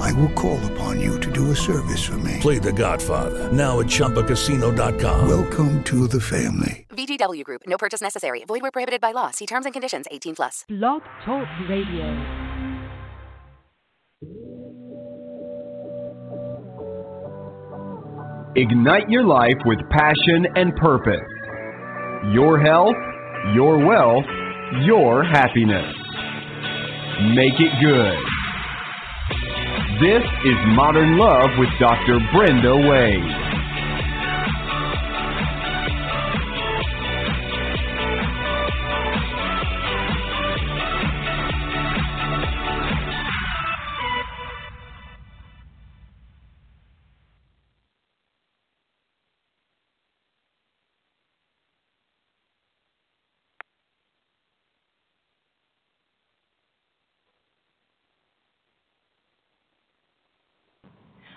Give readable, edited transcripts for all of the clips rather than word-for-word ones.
I will call upon you to do a service for me. Play The Godfather now at ChumbaCasino.com. Welcome to the family. VGW Group. No purchase necessary. Void where prohibited by law. See terms and conditions. 18+. Blog Talk Radio. Ignite your life with passion and purpose. Your health, your wealth, your happiness. Make it good. This is Modern Love with Dr. Brenda Wade.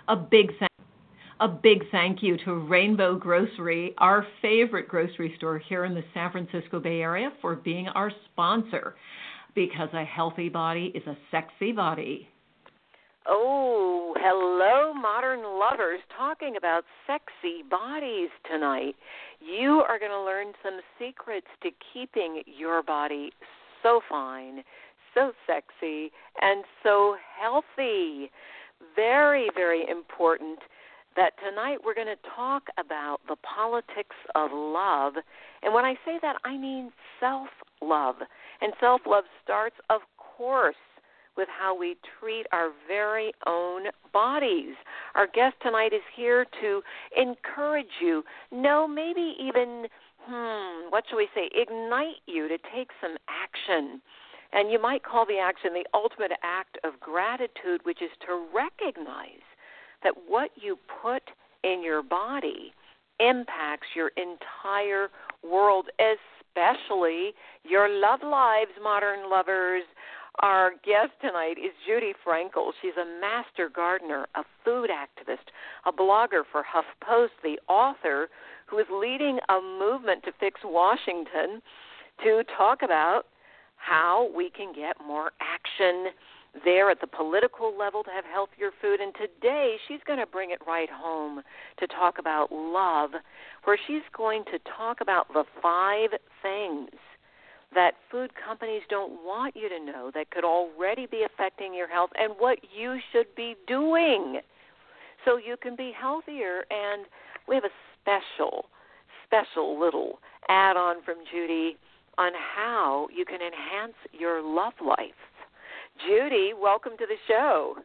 A big thank you to Rainbow Grocery, our favorite grocery store here in the San Francisco Bay Area, for being our sponsor, because a healthy body is a sexy body. Oh, hello, modern lovers, talking about sexy bodies tonight. You are going to learn some secrets to keeping your body so fine, so sexy, and so healthy. Very, very important that tonight we're going to talk about the politics of love. And when I say that, I mean self-love. And self-love starts, of course, with how we treat our very own bodies. Our guest tonight is here to encourage you, ignite you to take some action. And you might call the action the ultimate act of gratitude, which is to recognize that what you put in your body impacts your entire world, especially your love lives, modern lovers. Our guest tonight is Judy Frankel. She's a master gardener, a food activist, a blogger for HuffPost, the author who is leading a movement to fix Washington, to talk about how we can get more action there at the political level to have healthier food. And today she's going to bring it right home to talk about love, where she's going to talk about the 5 things that food companies don't want you to know that could already be affecting your health and what you should be doing so you can be healthier. And we have a special, special little add-on from Judy on how you can enhance your love life. Judy, welcome to the show.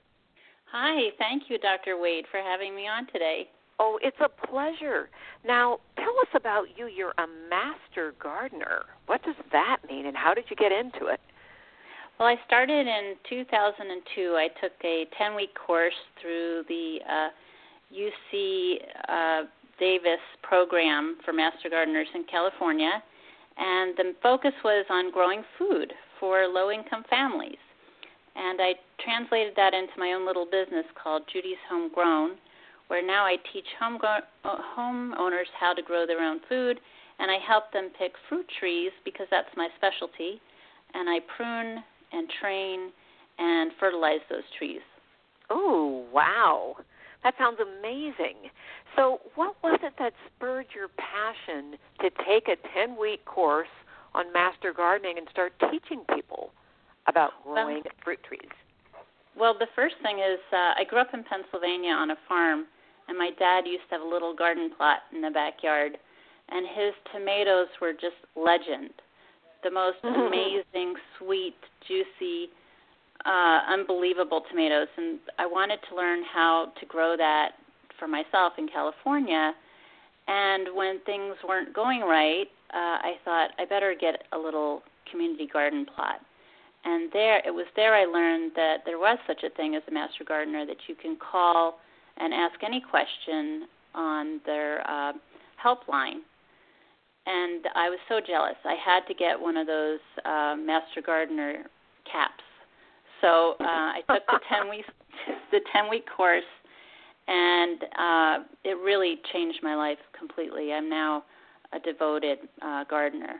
Hi, thank you, Dr. Wade, for having me on today. Oh, it's a pleasure. Now, tell us about you. You're a master gardener. What does that mean, and how did you get into it? Well, I started in 2002. I took a 10-week course through the UC Davis program for master gardeners in California, and the focus was on growing food for low-income families. And I translated that into my own little business called Judy's Homegrown, where now I teach homeowners how to grow their own food, and I help them pick fruit trees because that's my specialty, and I prune and train and fertilize those trees. Oh, wow. That sounds amazing. So what was it that spurred your passion to take a 10-week course on master gardening and start teaching people about growing fruit trees? Well, the first thing is I grew up in Pennsylvania on a farm, and my dad used to have a little garden plot in the backyard, and his tomatoes were just legend, the most amazing, sweet, juicy, unbelievable tomatoes, and I wanted to learn how to grow that for myself in California. And when things weren't going right, I thought I better get a little community garden plot. And there I learned that there was such a thing as a master gardener, that you can call and ask any question on their helpline. and I was so jealous. I had to get one of those Master Gardener caps. So I took the 10-week course, and it really changed my life completely. I'm now a devoted gardener.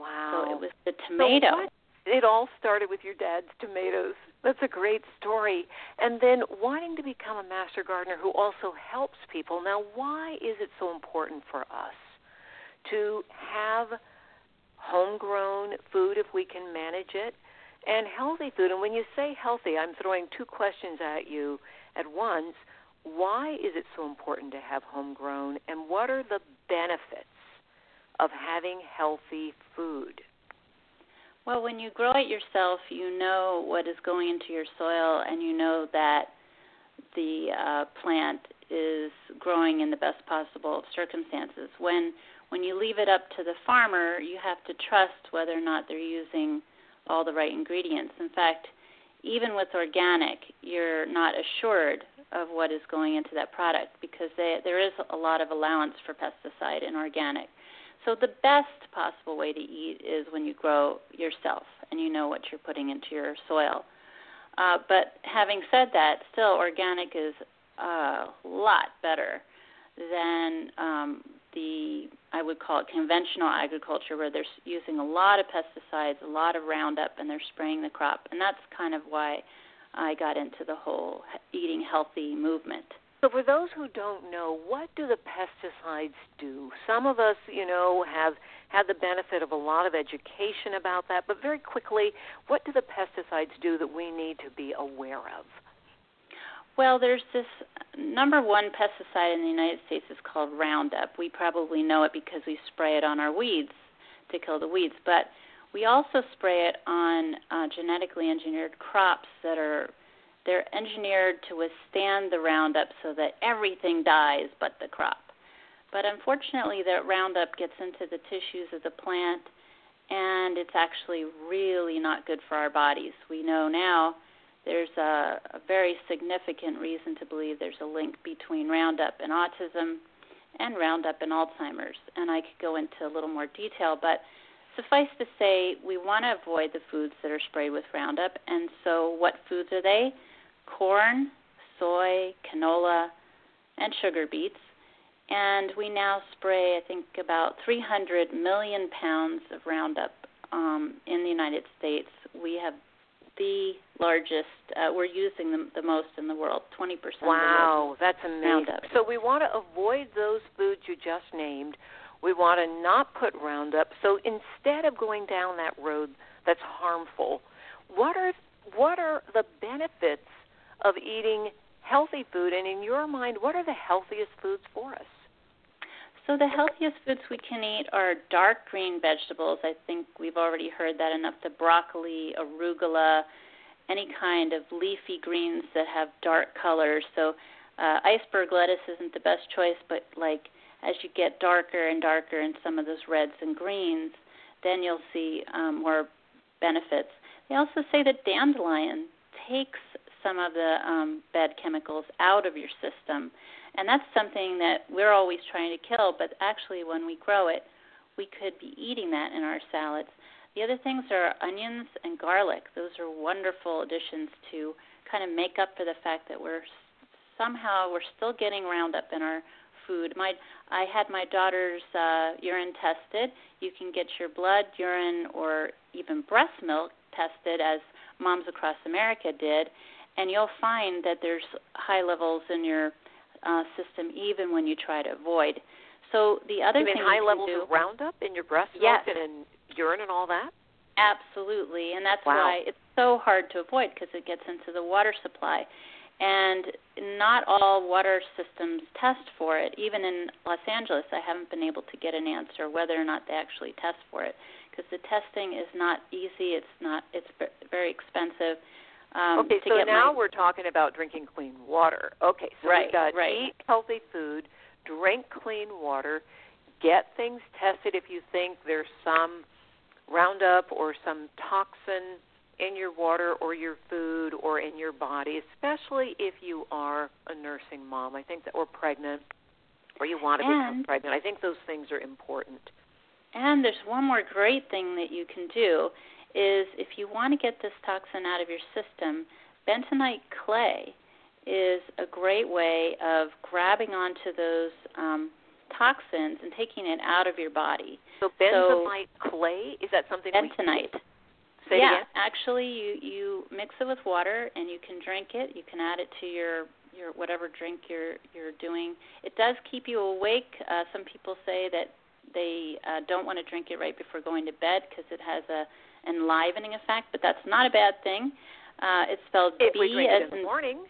Wow. So it was the tomato. So it all started with your dad's tomatoes. That's a great story. And then wanting to become a master gardener who also helps people. Now, why is it so important for us to have homegrown food if we can manage it and healthy food? And when you say healthy, I'm throwing two questions at you at once. Why is it so important to have homegrown, and what are the benefits of having healthy food? Well, when you grow it yourself, you know what is going into your soil, and you know that the plant is growing in the best possible circumstances. When you leave it up to the farmer, you have to trust whether or not they're using all the right ingredients. In fact, even with organic, you're not assured of what is going into that product because there is a lot of allowance for pesticide in organic. So the best possible way to eat is when you grow yourself and you know what you're putting into your soil. But having said that, still organic is a lot better than I would call it conventional agriculture, where they're using a lot of pesticides, a lot of Roundup, and they're spraying the crop. And that's kind of why I got into the whole eating healthy movement. So for those who don't know, what do the pesticides do? Some of us, you know, have had the benefit of a lot of education about that, but very quickly, what do the pesticides do that we need to be aware of? Well, there's this number one pesticide in the United States is called Roundup. We probably know it because we spray it on our weeds to kill the weeds, but we also spray it on genetically engineered crops that are they're engineered to withstand the Roundup so that everything dies but the crop. But unfortunately, that Roundup gets into the tissues of the plant, and it's actually really not good for our bodies. We know now there's a very significant reason to believe there's a link between Roundup and autism and Roundup and Alzheimer's. And I could go into a little more detail, but suffice to say we want to avoid the foods that are sprayed with Roundup. And so what foods are they? Corn, soy, canola, and sugar beets. And we now spray, I think, about 300 million pounds of Roundup in the United States. We have the largest, we're using the most in the world, 20%. Wow, that's amazing. Roundup. So we want to avoid those foods you just named. We want to not put Roundup. So instead of going down that road that's harmful, what are the benefits of eating healthy food? And in your mind, what are the healthiest foods for us? So the healthiest foods we can eat are dark green vegetables. I think we've already heard that enough. The broccoli, arugula, any kind of leafy greens that have dark colors. So iceberg lettuce isn't the best choice, but like as you get darker and darker in some of those reds and greens, then you'll see more benefits. They also say that dandelion takes some of the bad chemicals out of your system, and that's something that we're always trying to kill, but actually when we grow it, we could be eating that in our salads. The other things are onions and garlic. Those are wonderful additions to kind of make up for the fact that we're still getting Roundup in our food. I had my daughter's urine tested. You can get your blood, urine, or even breast milk tested, as Moms Across America did, and you'll find that there's high levels in your system even when you try to avoid. So the other thing you mean high levels of Roundup in your breast milk and in urine and all that? Absolutely, and that's why it's so hard to avoid because it gets into the water supply. And not all water systems test for it. Even in Los Angeles, I haven't been able to get an answer whether or not they actually test for it because the testing is not easy. It's very expensive. Okay, so now we're talking about drinking clean water. Okay, so we've got eat healthy food, drink clean water, get things tested if you think there's some Roundup or some toxin in your water or your food or in your body, especially if you are a nursing mom, I think, or pregnant or you want to become pregnant. I think those things are important. And there's one more great thing that you can do is if you want to get this toxin out of your system, bentonite clay is a great way of grabbing onto those toxins and taking it out of your body. So bentonite clay, is that something bentonite. We say yeah, again? Actually you mix it with water and you can drink it. You can add it to your whatever drink you're doing. It does keep you awake. Some people say that they don't want to drink it right before going to bed because it has an enlivening effect, but that's not a bad thing. It's spelled if B we drink as it in the morning.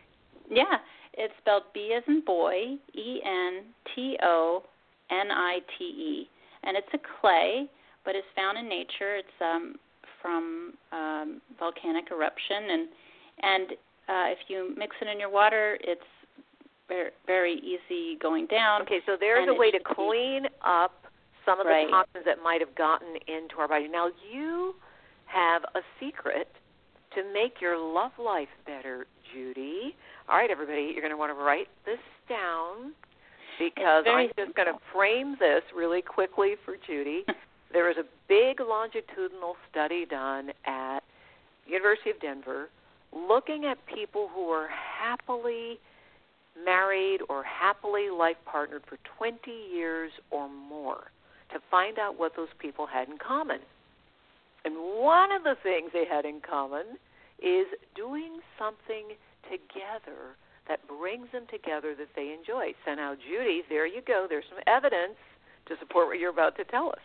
Yeah, it's spelled B as in boy, E-N-T-O-N-I-T-E, and it's a clay, but it's found in nature. It's from volcanic eruption, and if you mix it in your water, it's very easy going down. Okay, so there's a way to clean up some of the toxins that might have gotten into our body. Now, you have a secret to make your love life better, Judy. All right, everybody, you're going to want to write this down because I'm just going to frame this really quickly for Judy. There is a big longitudinal study done at University of Denver looking at people who were happily married or happily life partnered for 20 years or more to find out what those people had in common. And one of the things they had in common is doing something together that brings them together that they enjoy. So now, Judy, there you go. There's some evidence to support what you're about to tell us.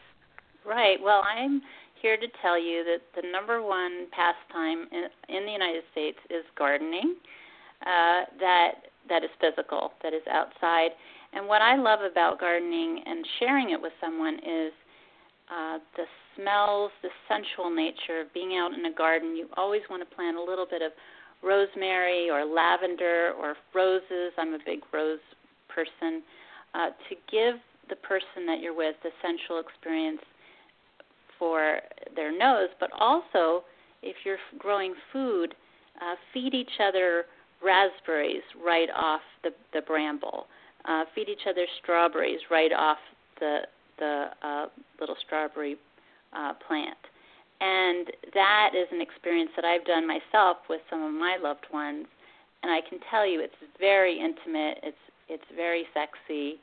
Right. Well, I'm here to tell you that the number one pastime in the United States is gardening, that is physical, that is outside. And what I love about gardening and sharing it with someone is the smells, the sensual nature of being out in a garden. You always want to plant a little bit of rosemary or lavender or roses. I'm a big rose person. To give the person that you're with the sensual experience for their nose, but also if you're growing food, feed each other raspberries right off the bramble. Feed each other strawberries right off the little strawberry plant. And that is an experience that I've done myself with some of my loved ones, and I can tell you it's very intimate, it's very sexy.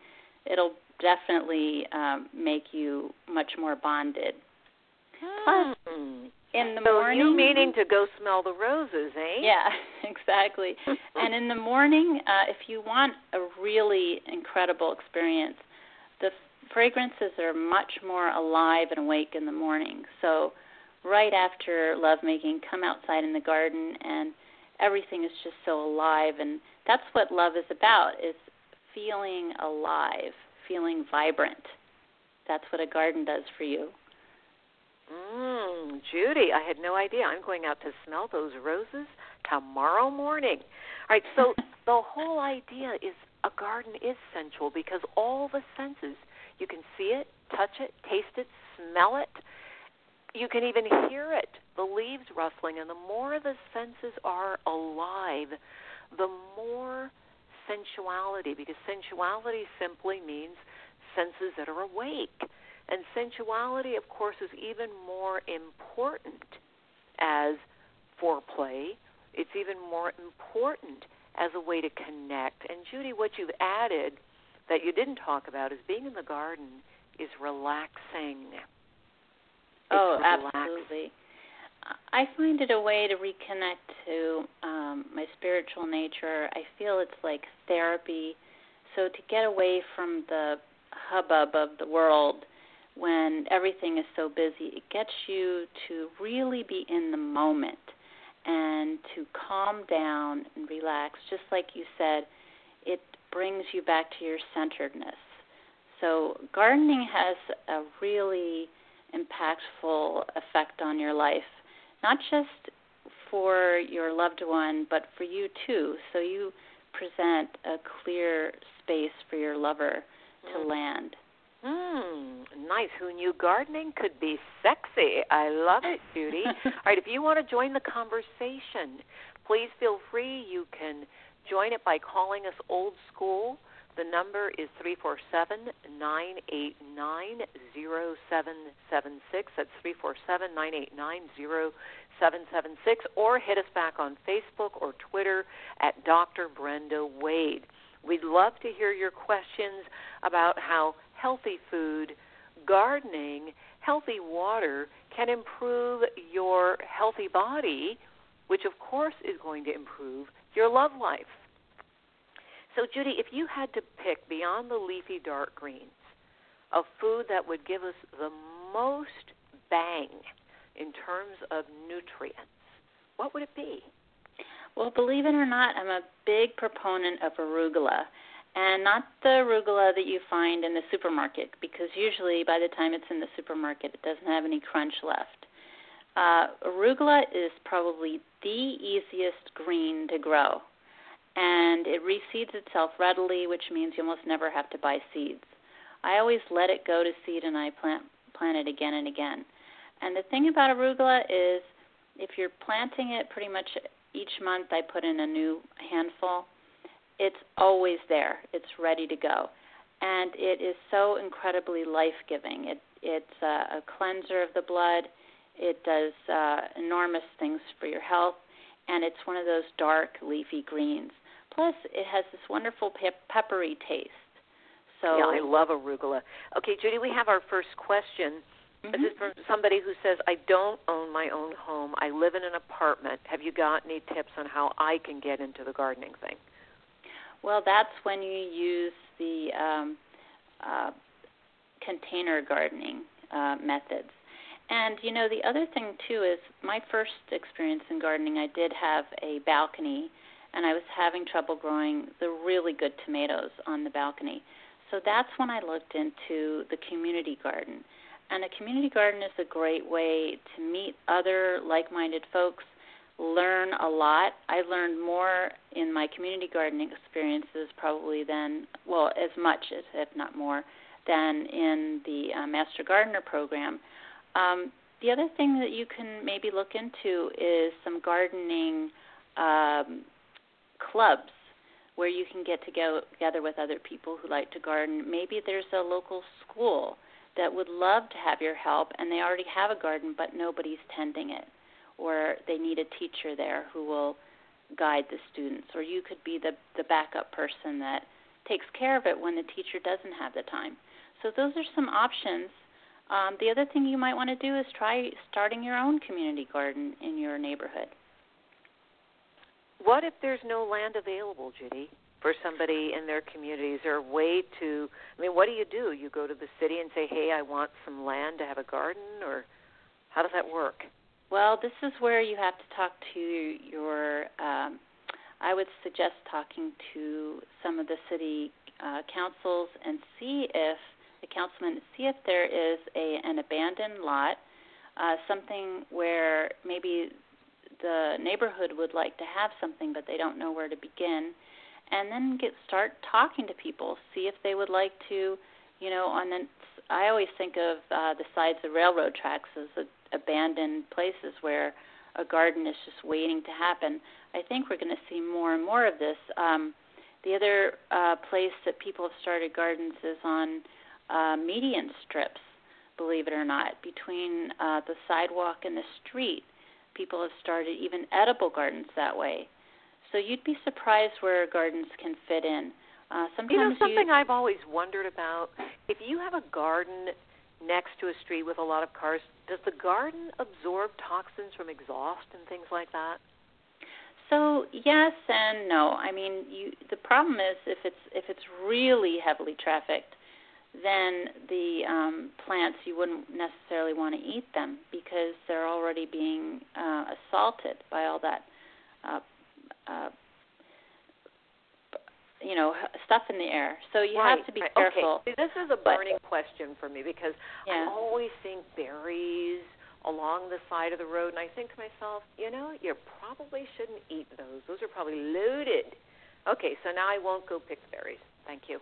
It'll definitely make you much more bonded. Plus, in the morning... So you meaning to go smell the roses, eh? Yeah, exactly. And in the morning, if you want a really incredible experience, the fragrances are much more alive and awake in the morning. So right after lovemaking, come outside in the garden, and everything is just so alive. And that's what love is about, is feeling alive, feeling vibrant. That's what a garden does for you. Judy, I had no idea. I'm going out to smell those roses tomorrow morning. All right, so the whole idea is a garden is sensual because all the senses, you can see it, touch it, taste it, smell it. You can even hear it, the leaves rustling. And the more the senses are alive, the more sensuality, because sensuality simply means senses that are awake. And sensuality, of course, is even more important as foreplay. It's even more important as a way to connect. And, Judy, what you've added that you didn't talk about is being in the garden is relaxing. Absolutely. I find it a way to reconnect to my spiritual nature. I feel it's like therapy. So to get away from the hubbub of the world when everything is so busy, it gets you to really be in the moment and to calm down and relax. Just like you said, it brings you back to your centeredness. So gardening has a really impactful effect on your life, not just for your loved one, but for you too. So you present a clear space for your lover to land. Nice. Who knew gardening could be sexy? I love it, Judy. All right, if you want to join the conversation, please feel free. You can join it by calling us old school, The number is 347-989-0776. That's 347-989-0776. Or hit us back on Facebook or Twitter at Dr. Brenda Wade. We'd love to hear your questions about how healthy food, gardening, healthy water can improve your healthy body, which, of course, is going to improve your love life. So, Judy, if you had to pick beyond the leafy dark greens a food that would give us the most bang in terms of nutrients, what would it be? Well, believe it or not, I'm a big proponent of arugula, and not the arugula that you find in the supermarket, because usually by the time it's in the supermarket, it doesn't have any crunch left. Arugula is probably the easiest green to grow. And it reseeds itself readily, which means you almost never have to buy seeds. I always let it go to seed, and I plant it again and again. And the thing about arugula is if you're planting it pretty much each month, I put in a new handful. It's always there. It's ready to go. And it is so incredibly life-giving. It's a cleanser of the blood. It does enormous things for your health, and it's one of those dark, leafy greens. Plus, it has this wonderful peppery taste. So, yeah, I love arugula. Okay, Judy, we have our first question. Mm-hmm. This is from somebody who says, I don't own my own home. I live in an apartment. Have you got any tips on how I can get into the gardening thing? Well, that's when you use the container gardening methods. And, you know, the other thing, too, is my first experience in gardening, I did have a balcony, and I was having trouble growing the really good tomatoes on the balcony. So that's when I looked into the community garden. And a community garden is a great way to meet other like-minded folks, learn a lot. I learned more in my community gardening experiences probably than, well, as much, as if not more, than in the Master Gardener program. The other thing that you can maybe look into is some gardening clubs where you can get together with other people who like to garden. Maybe there's a local school that would love to have your help, and they already have a garden, but nobody's tending it, or they need a teacher there who will guide the students, or you could be the backup person that takes care of it when the teacher doesn't have the time. So those are some options. The other thing you might want to do is try starting your own community garden in your neighborhood. What if there's no land available, Judy, for somebody in their community? Is there a way to, I mean, what do? You go to the city and say, hey, I want some land to have a garden, or how does that work? Well, this is where you have to talk to your, I would suggest talking to some of the city councils and see if there is an abandoned lot, something where maybe the neighborhood would like to have something, but they don't know where to begin, and then start talking to people, see if they would like to, you know, I always think of the sides of railroad tracks as abandoned places where a garden is just waiting to happen. I think we're going to see more and more of this. The other place that people have started gardens is on median strips, believe it or not, between the sidewalk and the street. People have started even edible gardens that way. So you'd be surprised where gardens can fit in. I've always wondered about, if you have a garden next to a street with a lot of cars, does the garden absorb toxins from exhaust and things like that? So yes and no. I mean, the problem is if it's really heavily trafficked, then the plants, you wouldn't necessarily want to eat them because they're already being assaulted by all that, stuff in the air. So you have to be careful. Okay. This is a burning question for me because I'm always seeing berries along the side of the road, and I think to myself, you probably shouldn't eat those. Those are probably loaded. Okay, so now I won't go pick berries. Thank you.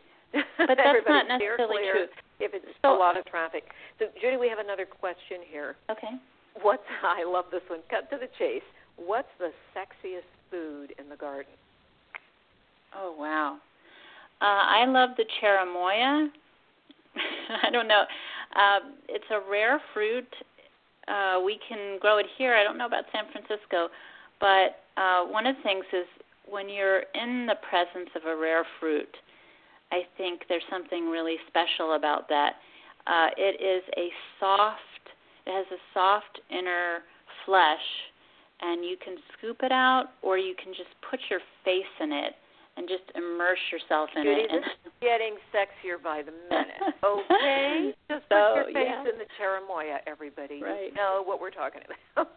But that's not necessarily true. If it's a lot of traffic. So, Judy, we have another question here. Okay. I love this one. Cut to the chase. What's the sexiest food in the garden? Oh, wow. I love the cherimoya. I don't know. It's a rare fruit. We can grow it here. I don't know about San Francisco. But one of the things is when you're in the presence of a rare fruit, I think there's something really special about that. It has a soft inner flesh, and you can scoop it out or you can just put your face in it and just immerse yourself in Judy, it. This is getting sexier by the minute, okay? Just so, put your face in the cherimoya, everybody. Right. You know what we're talking about.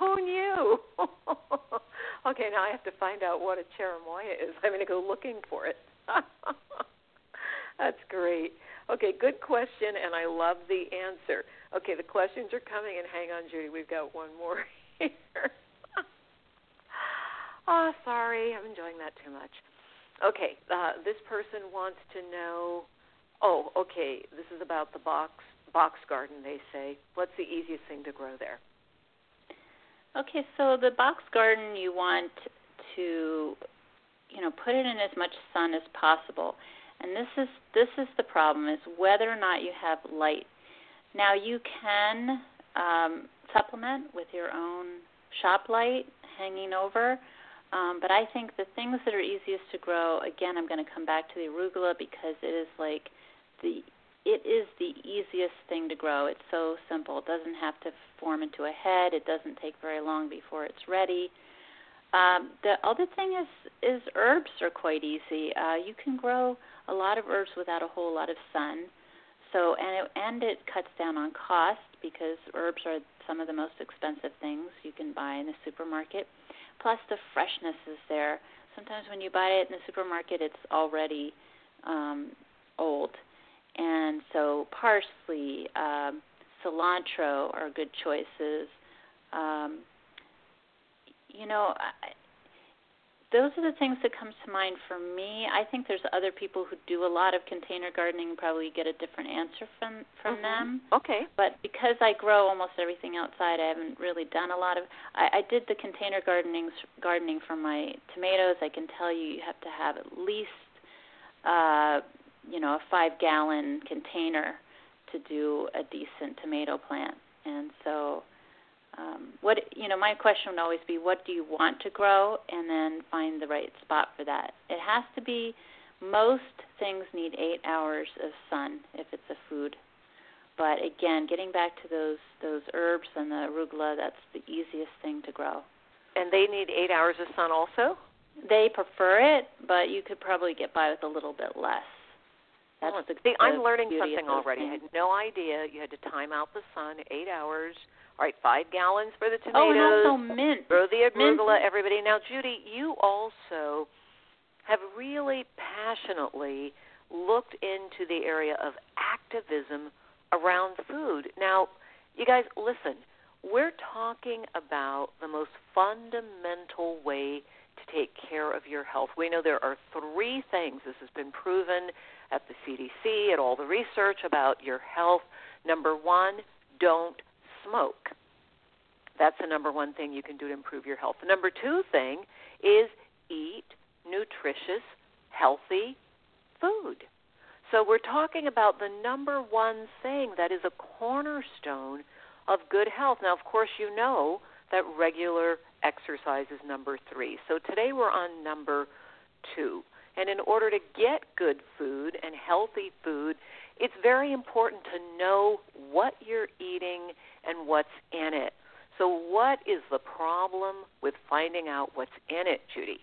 Who knew? Okay, now I have to find out what a cherimoya is. I'm going to go looking for it. That's great. Okay, good question, and I love the answer. Okay, the questions are coming, and hang on, Judy. We've got one more here. Oh, sorry. I'm enjoying that too much. Okay, this person wants to know, this is about the box garden, they say. What's the easiest thing to grow there? Okay, so the box garden, you want to, put it in as much sun as possible. And this is the problem, is whether or not you have light. Now, you can supplement with your own shop light hanging over, but I think the things that are easiest to grow, again, I'm going to come back to the arugula because it is the easiest thing to grow. It's so simple. It doesn't have to form into a head. It doesn't take very long before it's ready. The other thing is herbs are quite easy. You can grow a lot of herbs without a whole lot of sun. So and it cuts down on cost because herbs are some of the most expensive things you can buy in the supermarket. Plus the freshness is there. Sometimes when you buy it in the supermarket, it's already old. And so parsley, cilantro are good choices. Those are the things that come to mind for me. I think there's other people who do a lot of container gardening and probably get a different answer from them. Okay. But because I grow almost everything outside, I haven't really done a lot of – I did the container gardening for my tomatoes. I can tell you have to have at least a 5-gallon container to do a decent tomato plant. And so my question would always be, what do you want to grow? And then find the right spot for that. It has to be, most things need 8 hours of sun if it's a food. But again, getting back to those herbs and the arugula, that's the easiest thing to grow. And they need 8 hours of sun also? They prefer it, but you could probably get by with a little bit less. I'm learning something already. I had no idea you had to time out the sun, 8 hours. All right, 5 gallons for the tomatoes. Oh, and also mint. Grow the arugula, everybody. Now, Judy, you also have really passionately looked into the area of activism around food. Now, you guys, listen, we're talking about the most fundamental way to take care of your health. We know there are 3 things. This has been proven at the CDC, at all the research about your health. Number 1, don't smoke. That's the number 1 thing you can do to improve your health. The number 2 thing is eat nutritious, healthy food. So we're talking about the number 1 thing that is a cornerstone of good health. Now, of course, you know that regular exercise is number 3. So today we're on number 2. And in order to get good food and healthy food, it's very important to know what you're eating and what's in it. So what is the problem with finding out what's in it, Judy?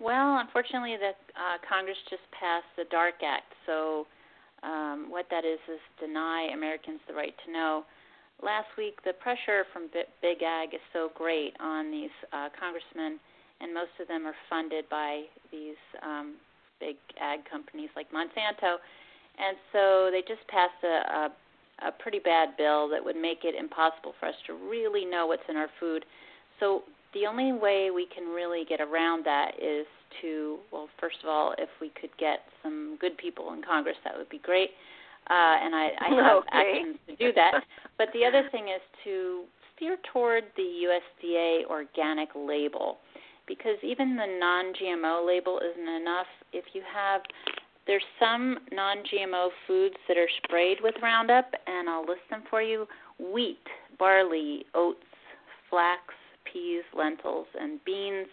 Well, unfortunately, the Congress just passed the DARK Act. So what that is deny Americans the right to know. Last week, the pressure from Big Ag is so great on these congressmen, and most of them are funded by these big ag companies like Monsanto. And so they just passed a pretty bad bill that would make it impossible for us to really know what's in our food. So the only way we can really get around that is to, well, first of all, if we could get some good people in Congress, that would be great. And I have actions to do that. But the other thing is to steer toward the USDA organic label, because even the non-GMO label isn't enough. If you have, there's some non-GMO foods that are sprayed with Roundup, and I'll list them for you: wheat, barley, oats, flax, peas, lentils, and beans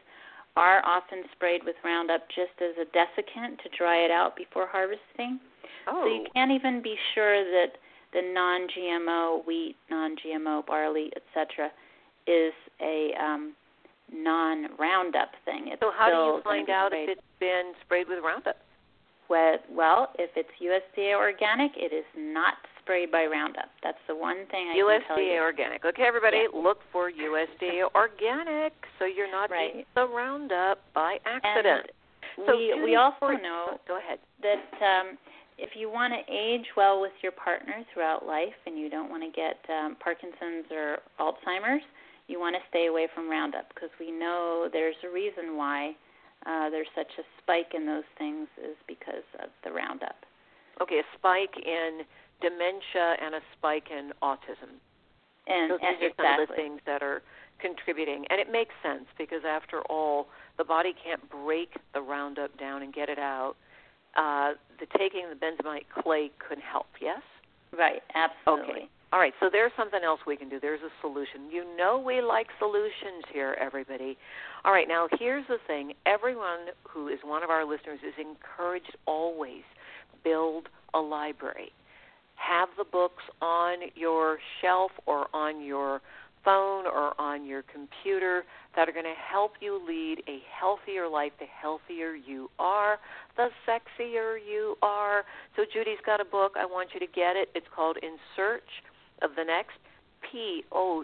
are often sprayed with Roundup just as a desiccant to dry it out before harvesting. Oh. So you can't even be sure that the non-GMO wheat, non-GMO barley, etc., is a non-Roundup thing. It's so how do you find out if it's been sprayed with Roundup? Well, if it's USDA organic, it is not sprayed by Roundup. That's the one thing I can tell you. USDA organic. Okay, everybody, yeah. Look for USDA organic so you're not eating the Roundup by accident. And so we also know that if you want to age well with your partner throughout life and you don't want to get Parkinson's or Alzheimer's, you want to stay away from Roundup because we know there's a reason why there's such a spike in those things is because of the Roundup. Okay, a spike in dementia and a spike in autism. And those are some of the things that are contributing. And it makes sense because, after all, the body can't break the Roundup down and get it out. The taking the bentonite clay could help, yes? Right, absolutely. Okay. All right, so there's something else we can do. There's a solution. You know we like solutions here, everybody. All right, now here's the thing. Everyone who is one of our listeners is encouraged always build a library. Have the books on your shelf or on your phone or on your computer that are going to help you lead a healthier life. The healthier you are, the sexier you are. So Judy's got a book. I want you to get it. It's called In Search of the Next, POTUS.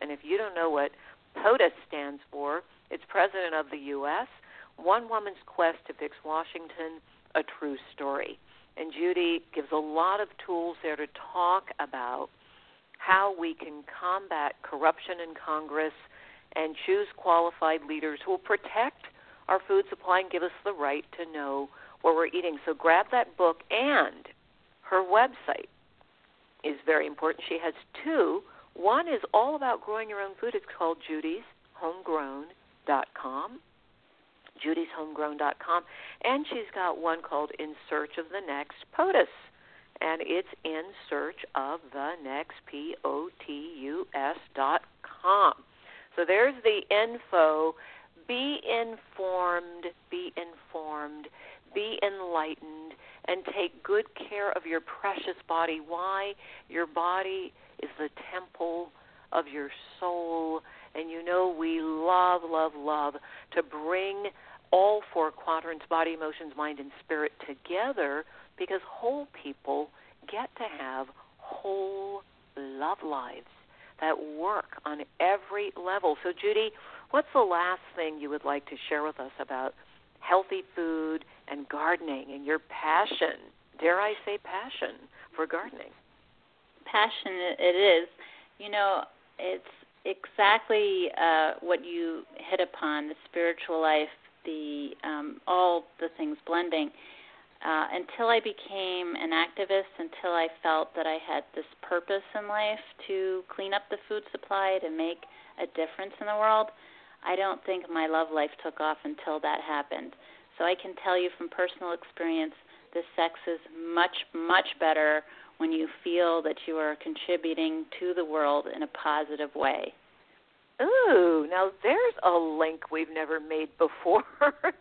And if you don't know what POTUS stands for, it's President of the U.S., One Woman's Quest to Fix Washington, A True Story. And Judy gives a lot of tools there to talk about how we can combat corruption in Congress and choose qualified leaders who will protect our food supply and give us the right to know what we're eating. So grab that book, and her website is very important. She has two. One is all about growing your own food. It's called Judy's Homegrown.com. Judy's Homegrown.com. And she's got one called In Search of the Next POTUS. And it's In Search of the Next, POTUS.com. So there's the info. Be informed, be enlightened, and take good care of your precious body. Why? Your body is the temple of your soul. And you know we love, love, love to bring all four quadrants, body, emotions, mind, and spirit together, because whole people get to have whole love lives that work on every level. So, Judy, what's the last thing you would like to share with us about healthy food and gardening and your passion, dare I say passion, for gardening? Passion it is. You know, it's exactly what you hit upon, the spiritual life, the all the things blending. Until I became an activist, until I felt that I had this purpose in life to clean up the food supply, to make a difference in the world, I don't think my love life took off until that happened. So I can tell you from personal experience, the sex is much, much better when you feel that you are contributing to the world in a positive way. Ooh, now there's a link we've never made before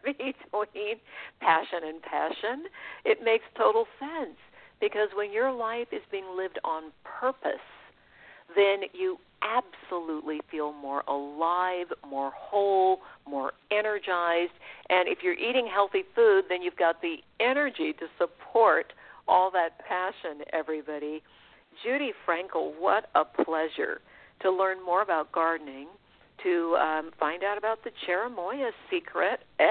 between passion and passion. It makes total sense, because when your life is being lived on purpose, then you absolutely feel more alive, more whole, more energized. And if you're eating healthy food, then you've got the energy to support all that passion, everybody. Judy Frankel, what a pleasure to learn more about gardening, to find out about the cherimoya secret. We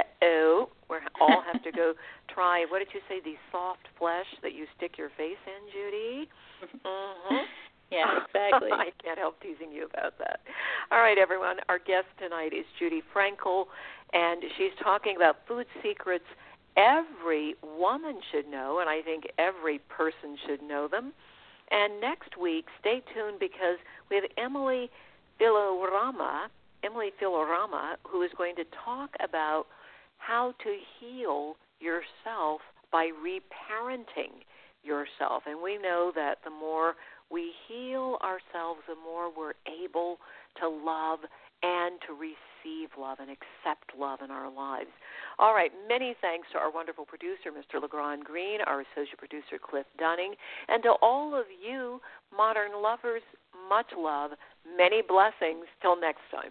all have to go try, what did you say, the soft flesh that you stick your face in, Judy? Mm-hmm. Yeah, exactly. I can't help teasing you about that. All right, everyone, our guest tonight is Judy Frankel, and she's talking about food secrets every woman should know, and I think every person should know them. And next week, stay tuned, because we have Emily Villarama Emily Filorama, who is going to talk about how to heal yourself by reparenting yourself. And we know that the more we heal ourselves, the more we're able to love and to receive love and accept love in our lives. All right, many thanks to our wonderful producer, Mr. LeGrand Green, our associate producer, Cliff Dunning, and to all of you modern lovers, much love, many blessings. Till next time.